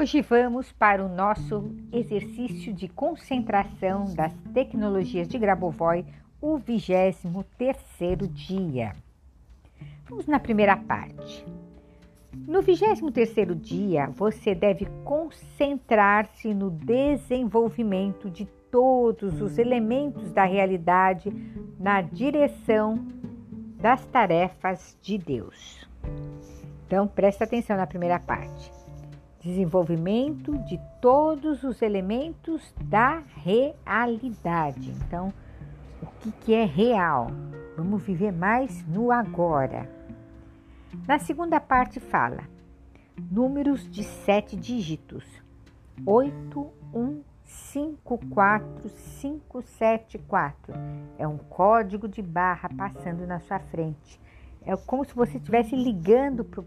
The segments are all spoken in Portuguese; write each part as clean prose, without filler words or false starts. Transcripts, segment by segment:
Hoje vamos para o nosso exercício de concentração das tecnologias de Grabovoi, o 23º dia. Vamos na primeira parte. No 23º dia, você deve concentrar-se no desenvolvimento de todos os elementos da realidade na direção das tarefas de Deus. Então, presta atenção na primeira parte. Desenvolvimento de todos os elementos da realidade. Então, o que é real? Vamos viver mais no agora. Na segunda parte fala números de 7 dígitos. 8, 1, 5, 4, 5, 7, 4. É um código de barra passando na sua frente. É como se você estivesse ligando para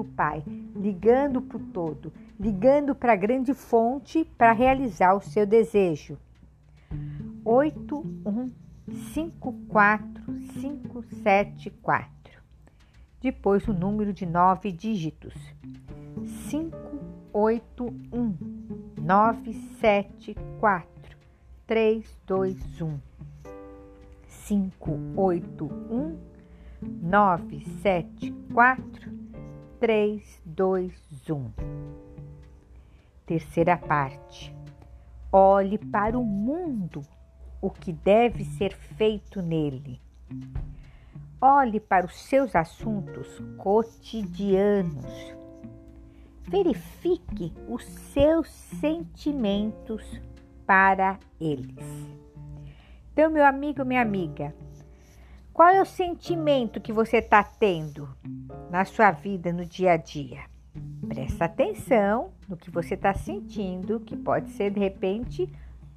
o Pai, ligando para o todo, ligando para a grande fonte para realizar o seu desejo. 8, 1, 5, 4, 5, 7, 4. Depois o número de 9 dígitos. 5, 8, 1, 9, 7, 4, 3, 2, 1. 5, 8, 1, 9, 7, 4. 3, 2, 1. Terceira parte. Olhe para o mundo, o que deve ser feito nele. Olhe para os seus assuntos cotidianos. Verifique os seus sentimentos para eles. Então, meu amigo, minha amiga, qual é o sentimento que você está tendo na sua vida, no dia a dia? Presta atenção no que você está sentindo, que pode ser, de repente,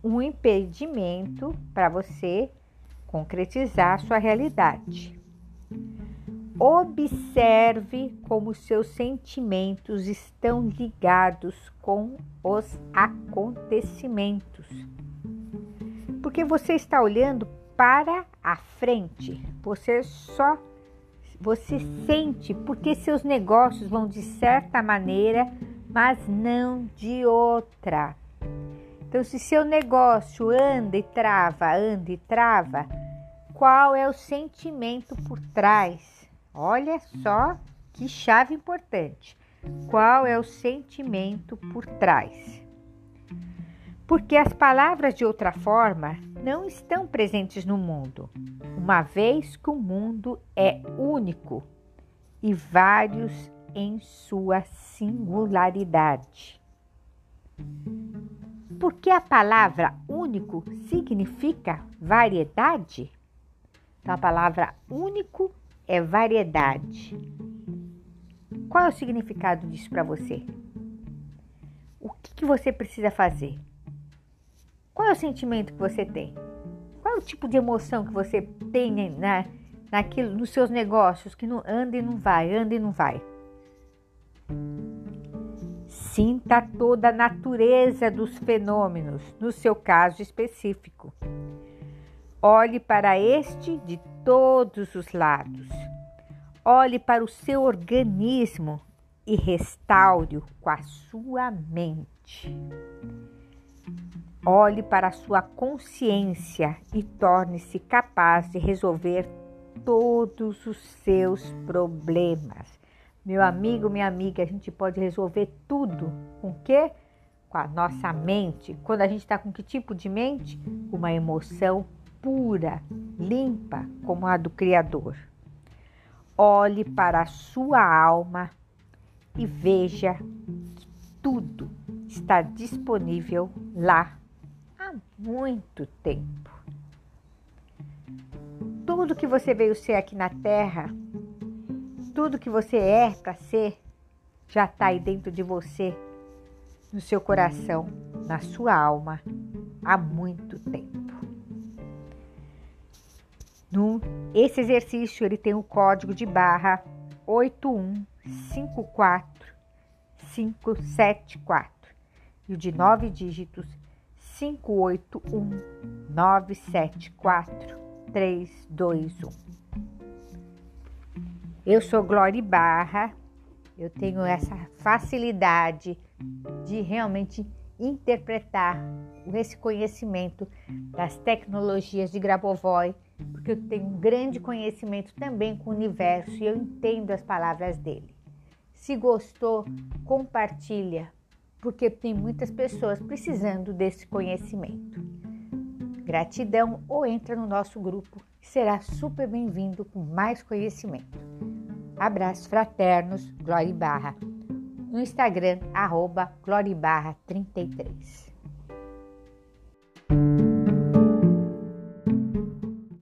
um impedimento para você concretizar a sua realidade. Observe como seus sentimentos estão ligados com os acontecimentos. Porque você está olhando para a frente, você sente, porque seus negócios vão de certa maneira, mas não de outra. Então, se seu negócio anda e trava, qual é o sentimento por trás? Olha só que chave importante. Qual é o sentimento por trás? Porque as palavras de outra forma não estão presentes no mundo, uma vez que o mundo é único e vários em sua singularidade. Porque a palavra único significa variedade? Então, a palavra único é variedade. Qual é o significado disso para você? O que você precisa fazer? Qual é o sentimento que você tem? Qual é o tipo de emoção que você tem naquilo, nos seus negócios, que não anda e não vai, anda e não vai? Sinta toda a natureza dos fenômenos, no seu caso específico. Olhe para este de todos os lados. Olhe para o seu organismo e restaure-o com a sua mente. Olhe para a sua consciência e torne-se capaz de resolver todos os seus problemas. Meu amigo, minha amiga, a gente pode resolver tudo. Com o quê? Com a nossa mente. Quando a gente está com que tipo de mente? Uma emoção pura, limpa, como a do Criador. Olhe para a sua alma e veja que tudo está disponível lá. Há muito tempo. Tudo que você veio ser aqui na Terra, tudo que você é para ser, já está aí dentro de você, no seu coração, na sua alma, há muito tempo. Esse exercício ele tem o código de barra 8154574 e o de 9 dígitos 581974321321. Eu sou Glória Barra Eu tenho essa facilidade de realmente interpretar esse conhecimento das tecnologias de Grabovoi, porque eu tenho um grande conhecimento também com o universo e eu entendo as palavras dele. Se gostou, compartilha, porque tem muitas pessoas precisando desse conhecimento. Gratidão, ou entra no nosso grupo, que será super bem-vindo com mais conhecimento. Abraços fraternos, Glória Barra. No Instagram, @GloriaBarra33.